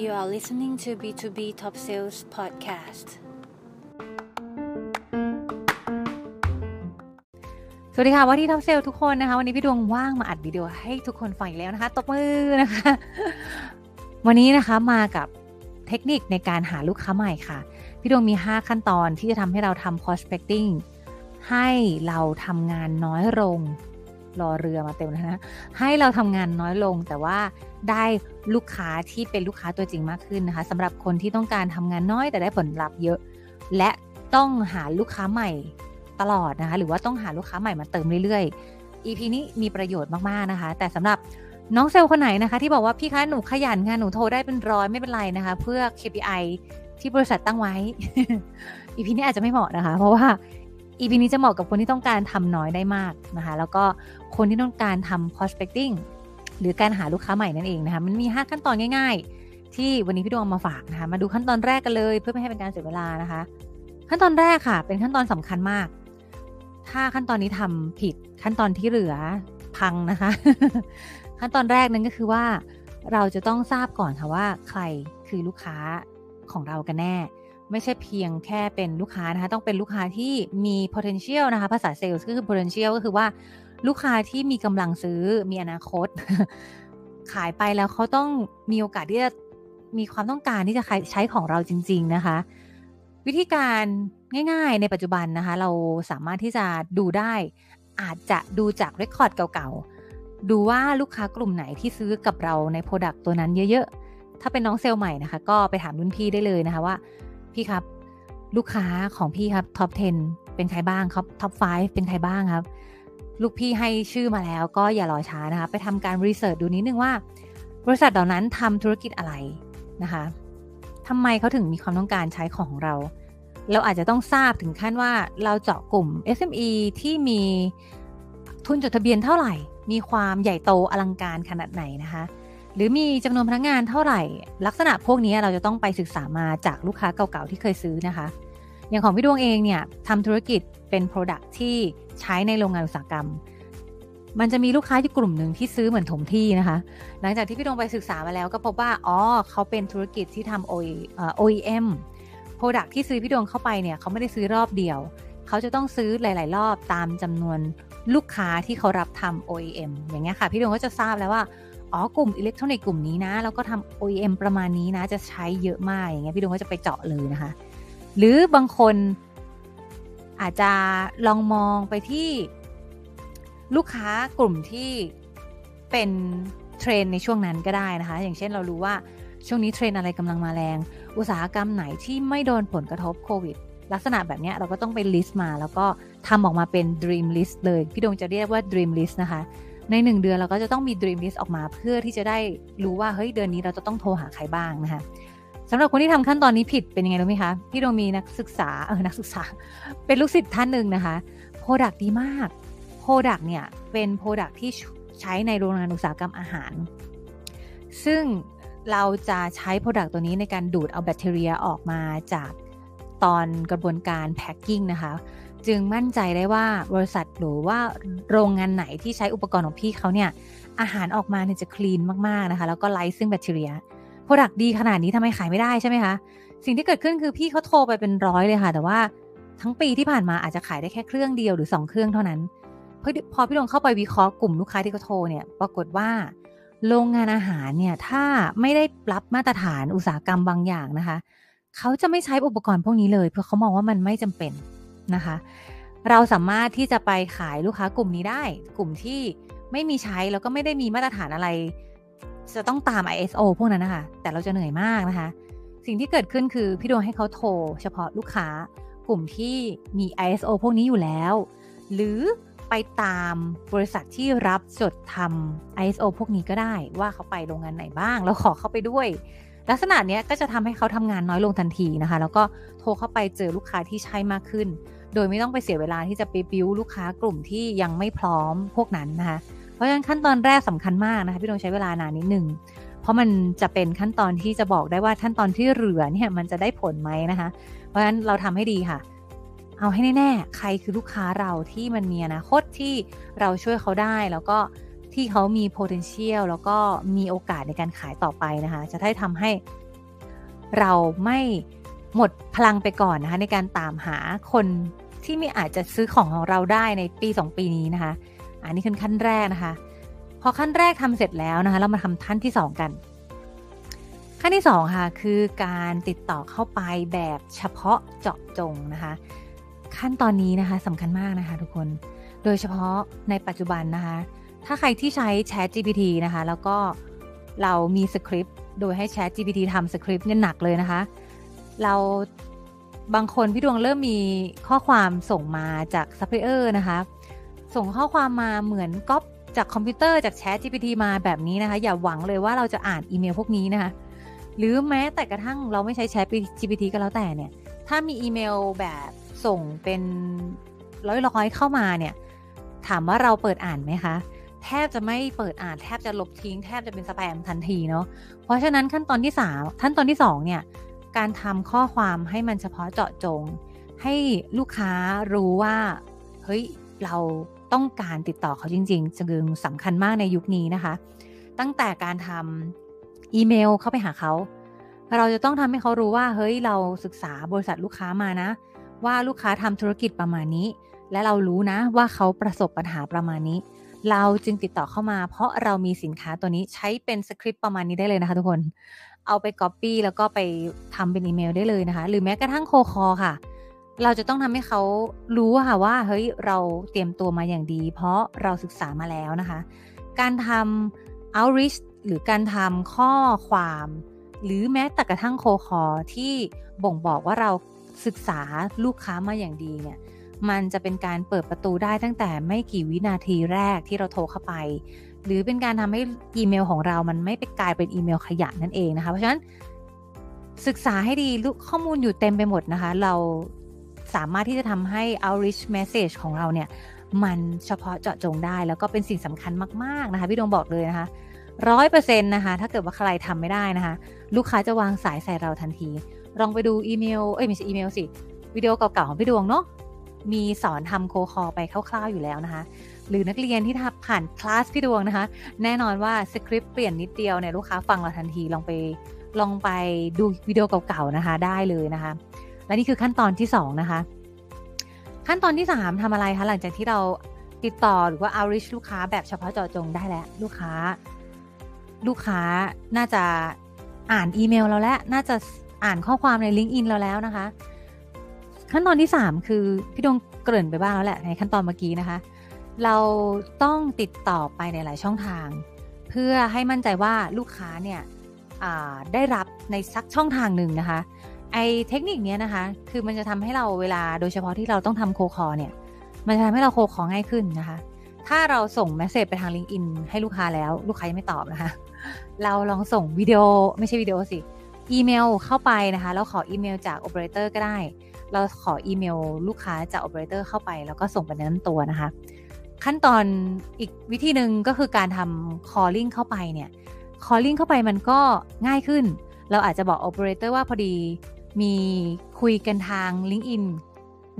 You are listening to B2B Top Sales Podcast สวัสดีค่ะว่าที่ Top Sales ทุกคนนะคะวันนี้พี่ดวงว่างมาอัดวิดีโอให้ทุกคนฟังอีกแล้วนะคะตบมือนะคะวันนี้นะคะมากับเทคนิคในการหาลูกค้าใหม่ค่ะพี่ดวงมี5ขั้นตอนที่จะทำให้เราทำ prospecting ให้เราทำงานน้อยลงรอเรือมาเต็มแล้วนะให้เราทำงานน้อยลงแต่ว่าได้ลูกค้าที่เป็นลูกค้าตัวจริงมากขึ้นนะคะสำหรับคนที่ต้องการทำงานน้อยแต่ได้ผลลัพธ์เยอะและต้องหาลูกค้าใหม่ตลอดนะคะหรือว่าต้องหาลูกค้าใหม่มาเติมเรื่อยๆ EP นี้มีประโยชน์มากๆนะคะแต่สำหรับน้องเซลล์คนไหนนะคะที่บอกว่าพี่คะหนูขยันงานหนูโทรได้เป็น100ไม่เป็นไรนะคะเพื่อ KPI ที่บริษัทตั้งไว้ EP นี้อาจจะไม่เหมาะนะคะเพราะว่าEP นี้จะเหมาะกับคนที่ต้องการทำน้อยได้มากนะคะแล้วก็คนที่ต้องการทำ prospecting หรือการหาลูกค้าใหม่นั่นเองนะคะมันมี5ขั้นตอนง่ายๆที่วันนี้พี่ดวงมาฝากนะคะมาดูขั้นตอนแรกกันเลยเพื่อไม่ให้เป็นการเสียเวลานะคะขั้นตอนแรกค่ะเป็นขั้นตอนสำคัญมากถ้าขั้นตอนนี้ทำผิดขั้นตอนที่เหลือพังนะคะ ขั้นตอนแรกนั้นก็คือว่าเราจะต้องทราบก่อนค่ะว่าใครคือลูกค้าของเรากันแน่ไม่ใช่เพียงแค่เป็นลูกค้านะคะต้องเป็นลูกค้าที่มี potential นะคะภาษาเซลล์ก็คือ potential ก็คือว่าลูกค้าที่มีกำลังซื้อมีอนาคต ขายไปแล้วเขาต้องมีโอกาสที่จะมีความต้องการที่จะใช้ของเราจริงๆนะคะวิธีการง่ายๆในปัจจุบันนะคะเราสามารถที่จะดูได้อาจจะดูจาก record เก่าๆดูว่าลูกค้ากลุ่มไหนที่ซื้อกับเราใน product ตัวนั้นเยอะๆถ้าเป็นน้องเซลล์ใหม่นะคะก็ไปถามรุ่นพี่ได้เลยนะคะว่าพี่ครับลูกค้าของพี่ครับท็อป10เป็นใครบ้างครับท็อป5เป็นใครบ้างครับลูกพี่ให้ชื่อมาแล้วก็อย่ารอช้านะคะไปทำการรีเสิร์ชดูนิดนึงว่าบริษัทเหล่านั้นทำธุรกิจอะไรนะคะทำไมเขาถึงมีความต้องการใช้ของเราเราอาจจะต้องทราบถึงขั้นว่าเราเจาะกลุ่ม SME ที่มีทุนจดทะเบียนเท่าไหร่มีความใหญ่โตอลังการขนาดไหนนะคะหรือมีจำนวนพนักงานเท่าไหร่ลักษณะพวกนี้เราจะต้องไปศึกษามาจากลูกค้าเก่าๆที่เคยซื้อนะคะอย่างของพี่ดวงเองเนี่ยทำธุรกิจเป็น product ที่ใช้ในโรงงานอุตสาหกรรมมันจะมีลูกค้าอยู่กลุ่มหนึ่งที่ซื้อเหมือนถมที่นะคะหลังจากที่พี่ดวงไปศึกษามาแล้วก็พบว่าอ๋อเขาเป็นธุรกิจที่ทำ OEM product ที่ซื้อพี่ดวงเข้าไปเนี่ยเขาไม่ได้ซื้อรอบเดียวเขาจะต้องซื้อหลายๆรอบตามจำนวนลูกค้าที่เขารับทำ OEM อย่างเงี้ยค่ะพี่ดวงก็จะทราบแล้วว่าอ๋อกลุ่มอิเล็กทรอนิกส์กลุ่มนี้นะแล้วก็ทำ OEM ประมาณนี้นะจะใช้เยอะมากอย่างเงี้ยพี่ดวงก็จะไปเจาะเลยนะคะหรือบางคนอาจจะลองมองไปที่ลูกค้ากลุ่มที่เป็นเทรนในช่วงนั้นก็ได้นะคะอย่างเช่นเรารู้ว่าช่วงนี้เทรนอะไรกำลังมาแรงอุตสาหกรรมไหนที่ไม่โดนผลกระทบโควิดลักษณะแบบเนี้ยเราก็ต้องไปลิสต์มาแล้วก็ทำออกมาเป็น Dream List เลยพี่ดวงจะเรียกว่า Dream List นะคะใน1เดือนเราก็จะต้องมี Dream List ออกมาเพื่อที่จะได้รู้ว่าเฮ้ยเดือนนี้เราจะต้องโทรหาใครบ้างนะคะสำหรับคนที่ทำขั้นตอนนี้ผิดเป็นยังไงรู้ไหมคะพี่ดวงมีนักศึกษาเป็นลูกศิษย์ท่านหนึ่งนะคะ Product ดีมาก Product เนี่ยเป็น Product ที่ใช้ในโรงงานอุตสาหกรรมอาหารซึ่งเราจะใช้ Product ตัวนี้ในการดูดเอาแบคทีเรียออกมาจากตอนกระบวนการแพ็คกิ้งนะคะจึงมั่นใจได้ว่าบริษัทหรือว่าโรงงานไหนที่ใช้อุปกรณ์ของพี่เขาเนี่ยอาหารออกมาเนี่ยจะคลีนมากๆนะคะแล้วก็ไร้ซึ่งแบคทีเรีย product ดีขนาดนี้ทำไมขายไม่ได้ใช่ไหมคะสิ่งที่เกิดขึ้นคือพี่เขาโทรไปเป็นร้อยเลยค่ะแต่ว่าทั้งปีที่ผ่านมาอาจจะขายได้แค่เครื่องเดียวหรือ2เครื่องเท่านั้นพอพี่ลงเข้าไปวิเคราะห์กลุ่มลูกค้าที่เขาโทรเนี่ยปรากฏว่าโรงงานอาหารเนี่ยถ้าไม่ได้รับมาตรฐานอุตสาหกรรมบางอย่างนะคะเขาจะไม่ใช้อุปกรณ์พวกนี้เลยเพราะเขามองว่ามันไม่จำเป็นนะคะเราสามารถที่จะไปขายลูกค้ากลุ่มนี้ได้กลุ่มที่ไม่มีใช้แล้วก็ไม่ได้มีมาตรฐานอะไรจะต้องตาม ISO พวกนั้นนะคะแต่เราจะเหนื่อยมากนะคะสิ่งที่เกิดขึ้นคือพี่ดวงให้เขาโทรเฉพาะลูกค้ากลุ่มที่มี ISO พวกนี้อยู่แล้วหรือไปตามบริษัทที่รับจดทำ ISO พวกนี้ก็ได้ว่าเขาไปโรงงานไหนบ้างแล้วขอเข้าไปด้วยลักษณะเนี้ยก็จะทำให้เขาทำงานน้อยลงทันทีนะคะแล้วก็โทรเข้าไปเจอลูกค้าที่ใช่มากขึ้นโดยไม่ต้องไปเสียเวลาที่จะไปบิ้วลูกค้ากลุ่มที่ยังไม่พร้อมพวกนั้นนะคะเพราะฉะนั้นขั้นตอนแรกสำคัญมากนะคะพี่ดวงใช้เวลานานนิดนึงเพราะมันจะเป็นขั้นตอนที่จะบอกได้ว่าขั้นตอนที่เหลือเนี่ยมันจะได้ผลไหมนะคะเพราะฉะนั้นเราทำให้ดีค่ะ เอาให้แน่ๆใครคือลูกค้าเราที่มันมีอนาคตที่เราช่วยเขาได้แล้วก็ที่เขามี potential แล้วก็มีโอกาสในการขายต่อไปนะคะจะได้ทำให้เราไม่หมดพลังไปก่อนนะคะในการตามหาคนที่ไม่อาจจะซื้อของของเราได้ในปี2ปีนี้นะคะอันนี้คือขั้นแรกนะคะพอขั้นแรกทำเสร็จแล้วนะคะเรามาทำขั้นที่2กันขั้นที่2ค่ะคือการติดต่อเข้าไปแบบเฉพาะเจาะจงนะคะขั้นตอนนี้นะคะสำคัญมากนะคะทุกคนโดยเฉพาะในปัจจุบันนะคะถ้าใครที่ใช้ ChatGPT นะคะแล้วก็เรามีสคริปต์โดยให้ ChatGPT ทำสคริปต์เนี่ยหนักเลยนะคะเราบางคนพี่ดวงเริ่มมีข้อความส่งมาจากซัพพลายเออร์นะคะส่งข้อความมาเหมือนก๊อปจากคอมพิวเตอร์จาก ChatGPT มาแบบนี้นะคะอย่าหวังเลยว่าเราจะอ่านอีเมลพวกนี้นะคะหรือแม้แต่กระทั่งเราไม่ใช้ ChatGPT ก็แล้วแต่เนี่ยถ้ามีอีเมลแบบส่งเป็นร้อยๆเข้ามาเนี่ยถามว่าเราเปิดอ่านไหมคะแทบจะไม่เปิดอ่านแทบจะลบทิ้งแทบจะเป็นสแปมทันทีเนาะเพราะฉะนั้นขั้นตอนที่2เนี่ยการทำข้อความให้มันเฉพาะเจาะจงให้ลูกค้ารู้ว่าเฮ้ยเราต้องการติดต่อเขาจริงๆจึงสำคัญมากในยุคนี้นะคะตั้งแต่การทำอีเมลเข้าไปหาเขาเราจะต้องทำให้เขารู้ว่าเฮ้ยเราศึกษาบริษัทลูกค้ามานะว่าลูกค้าทำธุรกิจประมาณนี้และเรารู้นะว่าเขาประสบปัญหาประมาณนี้เราจึงติดต่อเข้ามาเพราะเรามีสินค้าตัวนี้ใช้เป็นสคริปต์ประมาณนี้ได้เลยนะคะทุกคนเอาไป copy แล้วก็ไปทำเป็นอีเมลได้เลยนะคะหรือแม้กระทั่งโคคอค่ะเราจะต้องทำให้เขารู้ค่ะว่าเฮ้ยเราเตรียมตัวมาอย่างดีเพราะเราศึกษามาแล้วนะคะการทำ outreach หรือการทำข้อความหรือแม้แต่กระทั่งโคคอที่บ่งบอกว่าเราศึกษาลูกค้ามาอย่างดีเนี่ยมันจะเป็นการเปิดประตูได้ตั้งแต่ไม่กี่วินาทีแรกที่เราโทรเข้าไปหรือเป็นการทำให้อีเมลของเรามันไม่ไปกลายเป็นอีเมลขยะนั่นเองนะคะเพราะฉะนั้นศึกษาให้ดีข้อมูลอยู่เต็มไปหมดนะคะเราสามารถที่จะทำให้ outreach message ของเราเนี่ยมันเฉพาะเจาะจงได้แล้วก็เป็นสิ่งสำคัญมากๆนะคะพี่ดวงบอกเลยนะคะ 100% นะคะถ้าเกิดว่าใครทำไม่ได้นะคะลูกค้าจะวางสายใส่เราทันทีลองไปดูอีเมลไม่ใช่อีเมลสิวิดีโอเก่าๆของพี่ดวงเนาะมีสอนทำโคคอไปคร่าวๆอยู่แล้วนะคะหรือนักเรียนที่ทำผ่านคลาสพี่ดวงนะคะแน่นอนว่าสคริปต์เปลี่ยนนิดเดียวเนี่ยลูกค้าฟังเราทันทีลองไปดูวิดีโอเก่าๆนะคะได้เลยนะคะและนี่คือขั้นตอนที่2นะคะขั้นตอนที่3ทำอะไรคะหลังจากที่เราติดต่อหรือว่า outreach ลูกค้าแบบเฉพาะเจาะจงได้แล้วลูกค้าน่าจะอ่านอีเมลเราแล้วน่าจะอ่านข้อความใน LinkedIn เราแล้วนะคะขั้นตอนที่3คือพี่ดวงเกริ่นไปบ้างแล้วแหละในขั้นตอนเมื่อกี้นะคะเราต้องติดต่อไปในหลายช่องทางเพื่อให้มั่นใจว่าลูกค้าเนี่ยได้รับในสักช่องทางหนึ่งนะคะไอเทคนิคเนี้ยนะคะคือมันจะทำให้เราเวลาโดยเฉพาะที่เราต้องทำโคคอเนี่ยมันจะทำให้เราโคคอง่ายขึ้นนะคะถ้าเราส่งเมสเสจไปทาง LinkedIn ให้ลูกค้าแล้วลูกค้ายังไม่ตอบนะคะเราลองส่งวิดีโอไม่ใช่วิดีโอสิอีเมลเข้าไปนะคะแล้วขออีเมลจากโอเปอเรเตอร์ก็ได้เราขออีเมลลูกค้าจากโอเปอเรเตอร์เข้าไปแล้วก็ส่งไปนั้นตัวนะคะขั้นตอนอีกวิธีนึงก็คือการทำ calling เข้าไปเนี่ย calling เข้าไปมันก็ง่ายขึ้นเราอาจจะบอกโอเปอเรเตอร์ว่าพอดีมีคุยกันทาง LinkedIn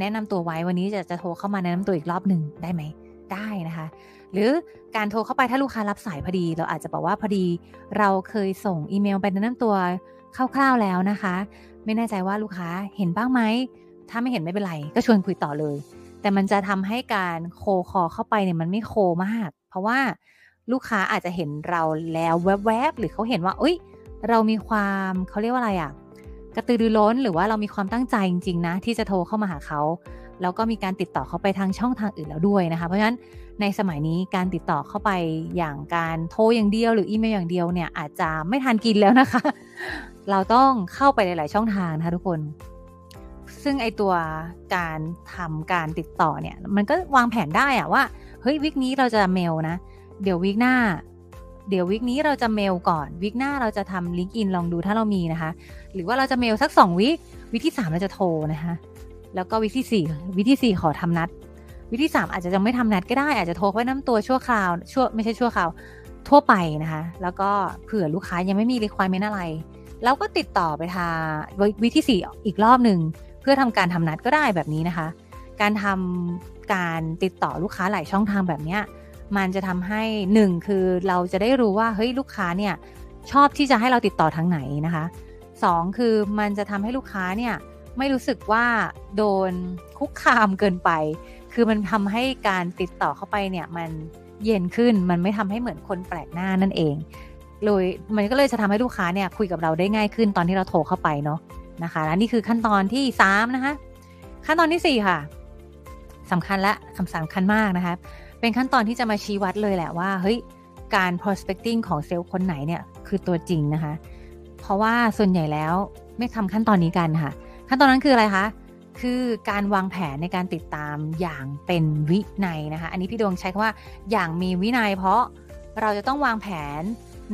แนะนำตัวไว้วันนี้จะโทรเข้ามาแนะนำตัวอีกรอบนึงได้ไหมได้นะคะหรือการโทรเข้าไปถ้าลูกค้ารับสายพอดีเราอาจจะบอกว่าพอดีเราเคยส่งอีเมลไปแนะนำตัวคร่าวๆแล้วนะคะไม่แน่ใจว่าลูกค้าเห็นบ้างไหมถ้าไม่เห็นไม่เป็นไรก็ชวนคุยต่อเลยแต่มันจะทำให้การโคคอเข้าไปเนี่ยมันไม่โคมากเพราะว่าลูกค้าอาจจะเห็นเราแล้วแวบๆหรือเขาเห็นว่าเอ้ยเรามีความเขาเรียกว่าอะไรอ่ะกระตือรือร้นหรือว่าเรามีความตั้งใจจริงๆนะที่จะโทรเข้ามาหาเขาแล้วก็มีการติดต่อเขาไปทางช่องทางอื่นแล้วด้วยนะคะเพราะฉะนั้นในสมัยนี้การติดต่อเข้าไปอย่างการโทรอย่างเดียวหรืออีเมลอย่างเดียวเนี่ยอาจจะไม่ทันกินแล้วนะคะเราต้องเข้าไปหลายๆช่องทางนะคะทุกคนซึ่งไอตัวการทำการติดต่อเนี่ยมันก็วางแผนได้อะว่าเฮ้ยวีคนี้เราจะเมลนะเดี๋ยววีคนี้เราจะเมลก่อนวีคหน้าเราจะทำลิงก์อินลองดูถ้าเรามีนะคะหรือว่าเราจะเมลสัก2วีคที่3เราจะโทรนะคะแล้วก็วีคที่4ขอทำนัดวีคที่3อาจจะยังไม่ทำนัดก็ได้อาจจะโทรไว้น้ำตัวชั่วคราวทั่วไปนะคะแล้วก็เผื่อลูกค้ายังไม่มี requirement อะไรแล้วก็ติดต่อไปทางวีคที่4อีกรอบนึงเพื่อทำการทำนัดก็ได้แบบนี้นะคะ การทำการติดต่อลูกค้าหลายช่องทางแบบนี้มันจะทำให้หนึ่งคือเราจะได้รู้ว่าเฮ้ยลูกค้าเนี่ยชอบที่จะให้เราติดต่อทางไหนนะคะสองคือมันจะทำให้ลูกค้าเนี่ยไม่รู้สึกว่าโดนคุกคามเกินไปคือมันทำให้การติดต่อเข้าไปเนี่ยมันเย็นขึ้นมันไม่ทำให้เหมือนคนแปลกหน้านั่นเองเลยมันก็เลยจะทำให้ลูกค้าเนี่ยคุยกับเราได้ง่ายขึ้นตอนที่เราโทรเข้าไปเนาะนะคะและนี่คือขั้นตอนที่3นะคะขั้นตอนที่4ค่ะสำคัญและสำคัญมากนะคะเป็นขั้นตอนที่จะมาชี้วัดเลยแหละว่าเฮ้ยการ prospecting ของเซลล์คนไหนเนี่ยคือตัวจริงนะคะเพราะว่าส่วนใหญ่แล้วไม่ทำขั้นตอนนี้กันค่ะขั้นตอนนั้นคืออะไรคะคือการวางแผนในการติดตามอย่างเป็นวินัยนะคะอันนี้พี่ดวงใช้คำว่าอย่างมีวินัยเพราะเราจะต้องวางแผน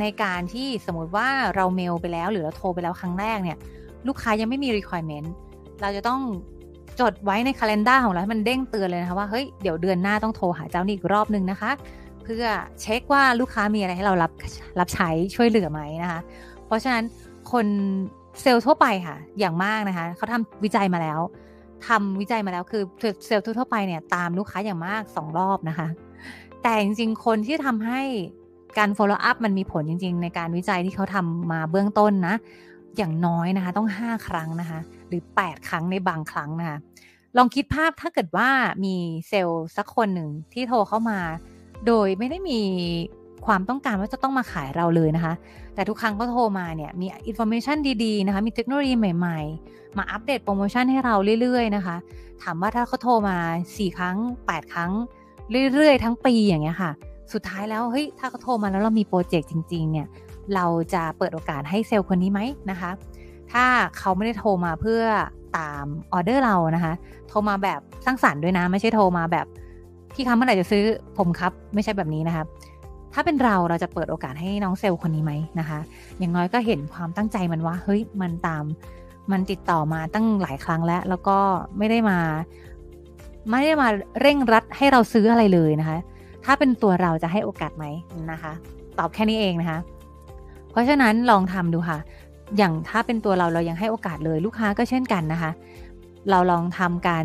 ในการที่สมมติว่าเราเมลไปแล้วหรือเราโทรไปแล้วครั้งแรกเนี่ยลูกค้ายังไม่มี requirement เราจะต้องจดไว้ใน calendar ของเราให้มันเด้งเตือนเลยนะคะว่าเฮ้ยเดี๋ยวเดือนหน้าต้องโทรหาเจ้านี้อีกรอบนึงนะคะเพื่อเช็คว่าลูกค้ามีอะไรให้เรารับใช้ช่วยเหลือไหมนะคะเพราะฉะนั้นคนเซลล์ทั่วไปค่ะอย่างมากนะคะเขาทำวิจัยมาแล้วคือเซลล์ทั่วไปเนี่ยตามลูกค้าอย่างมาก2รอบนะคะแต่จริงๆคนที่ทำให้การ follow up มันมีผลจริงๆในการวิจัยที่เขาทำมาเบื้องต้นนะอย่างน้อยนะคะต้อง5ครั้งนะคะหรือ8ครั้งในบางครั้งนะคะลองคิดภาพถ้าเกิดว่ามีเซลล์สักคนหนึ่งที่โทรเข้ามาโดยไม่ได้มีความต้องการว่าจะต้องมาขายเราเลยนะคะแต่ทุกครั้งก็โทรมาเนี่ยมี information ดีๆนะคะมีเทคโนโลยีใหม่ๆมาอัปเดตโปรโมชั่นให้เราเรื่อยๆนะคะถามว่าถ้าเขาโทรมา4ครั้ง8ครั้งเรื่อยๆทั้งปีอย่างเงี้ยค่ะสุดท้ายแล้วเฮ้ยถ้าเขาโทรมาแล้วเรามีโปรเจกต์จริงๆเนี่ยเราจะเปิดโอกาสให้เซลล์คนนี้ไหมนะคะถ้าเขาไม่ได้โทรมาเพื่อตามออเดอร์เรานะคะโทรมาแบบสร้างสรรค์ด้วยนะไม่ใช่โทรมาแบบพี่ครับเมื่อไหร่จะซื้อผมครับไม่ใช่แบบนี้นะคะถ้าเป็นเราจะเปิดโอกาสให้น้องเซลล์คนนี้ไหมนะคะอย่างน้อยก็เห็นความตั้งใจมันว่าเฮ้ยมันติดต่อมาตั้งหลายครั้งแล้วก็ไม่ได้มาเร่งรัดให้เราซื้ออะไรเลยนะคะถ้าเป็นตัวเราจะให้โอกาสไหมนะคะตอบแค่นี้เองนะคะเพราะฉะนั้นลองทำดูค่ะอย่างถ้าเป็นตัวเรายังให้โอกาสเลยลูกค้าก็เช่นกันนะคะเราลองทำการ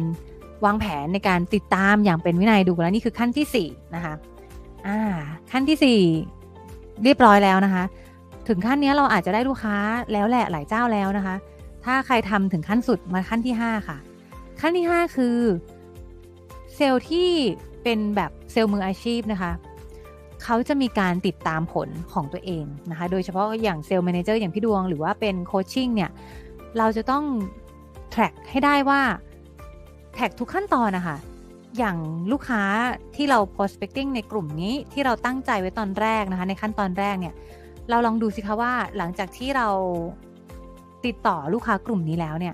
วางแผนในการติดตามอย่างเป็นวินัยดูแล้วนี่คือขั้นที่4นะคะขั้นที่4เรียบร้อยแล้วนะคะถึงขั้นนี้เราอาจจะได้ลูกค้าแล้วแหละหลายเจ้าแล้วนะคะถ้าใครทำถึงขั้นสุดมาขั้นที่5ค่ะขั้นที่5คือเซลล์ที่เป็นแบบเซลล์มืออาชีพนะคะเขาจะมีการติดตามผลของตัวเองนะคะโดยเฉพาะอย่างเซลล์แมเนเจอร์อย่างพี่ดวงหรือว่าเป็นโคชชิ่งเนี่ยเราจะต้องแทร็กให้ได้ว่าแทร็กทุกขั้นตอนนะคะอย่างลูกค้าที่เรา prospecting ในกลุ่มนี้ที่เราตั้งใจไว้ตอนแรกนะคะในขั้นตอนแรกเนี่ยเราลองดูสิคะว่าหลังจากที่เราติดต่อลูกค้ากลุ่มนี้แล้วเนี่ย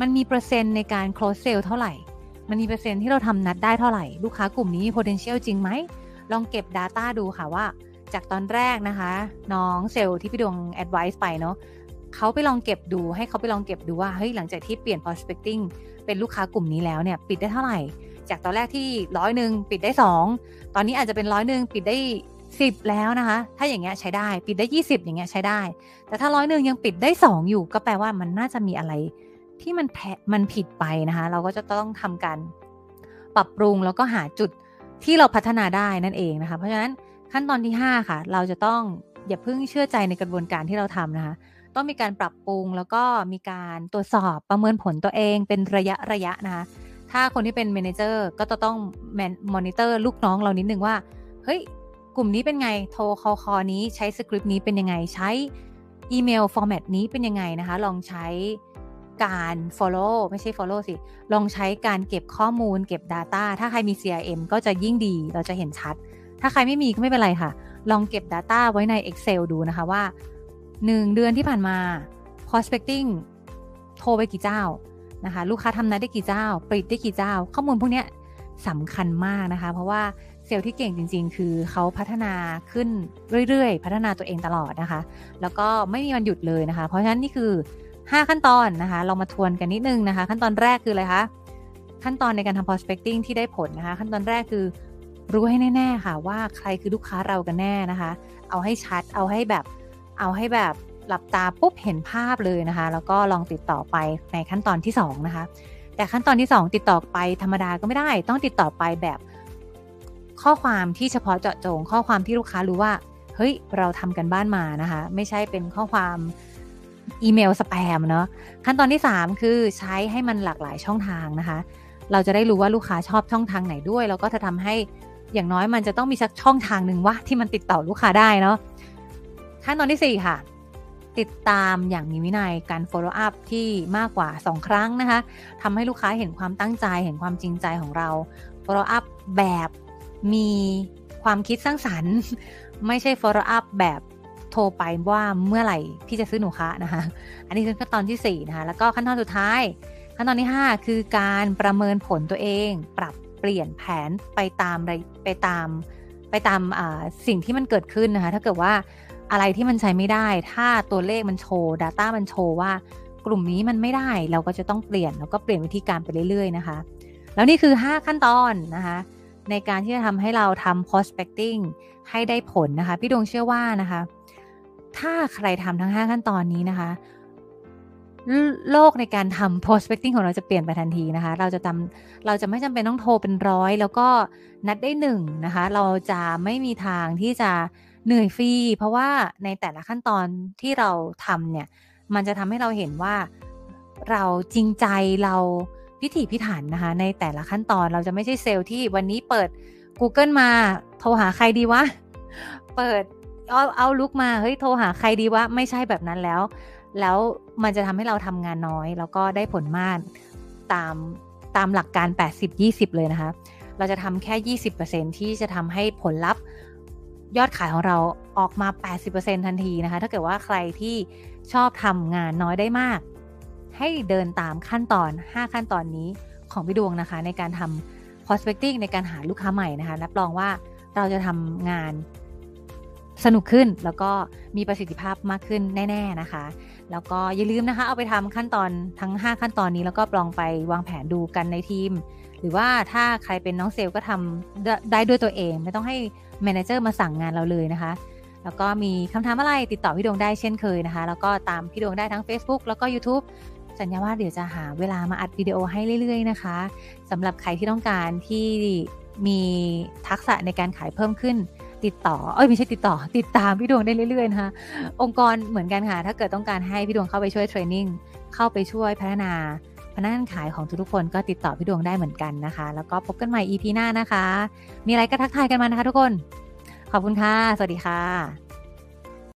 มันมีเปอร์เซ็นต์ในการ close sale เท่าไหร่มันมีเปอร์เซ็นต์ที่เราทำนัดได้เท่าไหร่ลูกค้ากลุ่มนี้มี potential จริงไหมลองเก็บ data ดูค่ะว่าจากตอนแรกนะคะน้องเซลล์ที่พี่ดวง advice ไปเนาะเขาไปลองเก็บดูว่าเฮ้ยหลังจากที่เปลี่ยน prospecting เป็นลูกค้ากลุ่มนี้แล้วเนี่ยปิดได้เท่าไหร่จากตอนแรกที่100ปิดได้2ตอนนี้อาจจะเป็น100ปิดได้10แล้วนะคะถ้าอย่างเงี้ยใช้ได้ปิดได้20อย่างเงี้ยใช้ได้แต่ถ้า100ยังปิดได้2อยู่ก็แปลว่ามันน่าจะมีอะไรที่มันผิดไปนะคะเราก็จะต้องทำการปรับปรุงแล้วก็หาจุดที่เราพัฒนาได้นั่นเองนะคะเพราะฉะนั้นขั้นตอนที่5ค่ะเราจะต้องอย่าเพิ่งเชื่อใจในกระบวนการที่เราทำนะคะต้องมีการปรับปรุงแล้วก็มีการตรวจสอบประเมินผลตัวเองเป็นระยะนะคะถ้าคนที่เป็นเมเนเจอร์ก็จะต้องมอนิเตอร์ลูกน้องเรานิดนึงว่าเฮ้ยกลุ่มนี้เป็นไงโทรคอนี้ใช้สคริปต์นี้เป็นยังไงใช้อีเมลฟอร์แมตนี้เป็นยังไงนะคะลองใช้การ follow ไม่ใช่ follow สิลองใช้การเก็บข้อมูลเก็บ data ถ้าใครมี CRM ก็จะยิ่งดีเราจะเห็นชัดถ้าใครไม่มีก็ไม่เป็นไรค่ะลองเก็บ data ไว้ใน Excel ดูนะคะว่า1เดือนที่ผ่านมา prospecting โทรไปกี่เจ้านะคะลูกค้าทำนัดได้กี่เจ้าปิดได้กี่เจ้าข้อมูลพวกนี้สำคัญมากนะคะเพราะว่าเซลล์ที่เก่งจริงๆคือเขาพัฒนาขึ้นเรื่อยๆพัฒนาตัวเองตลอดนะคะแล้วก็ไม่มีวันหยุดเลยนะคะเพราะฉะนั้นนี่คือ5ขั้นตอนนะคะเรามาทวนกันนิดนึงนะคะขั้นตอนแรกคืออะไรคะขั้นตอนในการทำ prospecting ที่ได้ผลนะคะขั้นตอนแรกคือรู้ให้แน่ๆค่ะว่าใครคือลูกค้าเรากันแน่นะคะเอาให้ชัดเอาให้แบบหลับตาปุ๊บเห็นภาพเลยนะคะแล้วก็ลองติดต่อไปในขั้นตอนที่2นะคะ แต่ขั้นตอนที่2ติดต่อไปธรรมดาก็ไม่ได้ต้องติดต่อไปแบบข้อความที่เฉพาะเจาะจงข้อความที่ลูกค้ารู้ว่าเฮ้ยเราทำกันบ้านมานะคะไม่ใช่เป็นข้อความอีเมลสแปมเนาะขั้นตอนที่3คือใช้ให้มันหลากหลายช่องทางนะคะเราจะได้รู้ว่าลูกค้าชอบช่องทางไหนด้วยแล้วก็จะทำให้อย่างน้อยมันจะต้องมีสักช่องทางหนึ่งว่าที่มันติดต่อลูกค้าได้เนาะขั้นตอนที่4ค่ะติดตามอย่างมีวินัยการ follow up ที่มากกว่า2ครั้งนะคะทำให้ลูกค้าเห็นความตั้งใจเห็นความจริงใจของเรา follow up แบบมีความคิดสร้างสรรค์ไม่ใช่ follow up แบบโทรไปว่าเมื่อไหร่พี่จะซื้อหนูคะนะคะอันนี้คือขั้นตอนที่4นะคะแล้วก็ขั้นตอนสุดท้ายขั้นตอนที่5คือการประเมินผลตัวเองปรับเปลี่ยนแผนไปตามสิ่งที่มันเกิดขึ้นนะคะถ้าเกิดว่าอะไรที่มันใช้ไม่ได้ถ้าตัวเลขมันโชว์ Data มันโชว์ว่ากลุ่มนี้มันไม่ได้เราก็จะต้องเปลี่ยนแล้วก็เปลี่ยนวิธีการไปเรื่อยๆนะคะแล้วนี่คือ5ขั้นตอนนะคะในการที่จะทำให้เราทำ prospecting ให้ได้ผลนะคะพี่ดวงเชื่อว่านะคะถ้าใครทำทั้ง5ขั้นตอนนี้นะคะโลกในการทำ prospecting ของเราจะเปลี่ยนไปทันทีนะคะเราจะไม่จำเป็นต้องโทรเป็นร้อยแล้วก็นัดได้1นะคะเราจะไม่มีทางที่จะเหนื่อยฟรีเพราะว่าในแต่ละขั้นตอนที่เราทำเนี่ยมันจะทำให้เราเห็นว่าเราจริงใจเราพิถีพิถันนะคะในแต่ละขั้นตอนเราจะไม่ใช่เซลล์ที่วันนี้เปิด Google มาโทรหาใครดีวะเปิดเอาลุกมาเฮ้ยโทรหาใครดีวะไม่ใช่แบบนั้นแล้วมันจะทำให้เราทำงานน้อยแล้วก็ได้ผลมากตามหลักการ 80-20 เลยนะคะเราจะทำแค่ 20% ที่จะทำให้ผลลัพธ์ยอดขายของเราออกมา 80% ทันทีนะคะถ้าเกิดว่าใครที่ชอบทำงานน้อยได้มากให้เดินตามขั้นตอน5ขั้นตอนนี้ของพี่ดวงนะคะในการทำ prospecting ในการหาลูกค้าใหม่นะคะรับรองว่าเราจะทำงานสนุกขึ้นแล้วก็มีประสิทธิภาพมากขึ้นแน่ๆนะคะแล้วก็อย่าลืมนะคะเอาไปทำขั้นตอนทั้ง5ขั้นตอนนี้แล้วก็ลองไปวางแผนดูกันในทีมหรือว่าถ้าใครเป็นน้องเซลก็ทำได้ด้วยตัวเองไม่ต้องให้แมเนเจอร์มาสั่งงานเราเลยนะคะแล้วก็มีคำถามอะไรติดต่อพี่ดวงได้เช่นเคยนะคะแล้วก็ตามพี่ดวงได้ทั้ง Facebook แล้วก็ YouTube สัญญาว่าเดี๋ยวจะหาเวลามาอัดวิดีโอให้เรื่อยๆนะคะสำหรับใครที่ต้องการที่มีทักษะในการขายเพิ่มขึ้นติดตามพี่ดวงได้เรื่อยๆนะคะองค์กรเหมือนกันค่ะถ้าเกิดต้องการให้พี่ดวงเข้าไปช่วยเทรนนิ่งเข้าไปช่วยพัฒนาพนักงานขายของทุกๆคนก็ติดต่อพี่ดวงได้เหมือนกันนะคะแล้วก็พบกันใหม่ EP หน้านะคะมีอะไรก็ทักทายกันมานะคะทุกคนขอบคุณค่ะสวัสดีค่ะ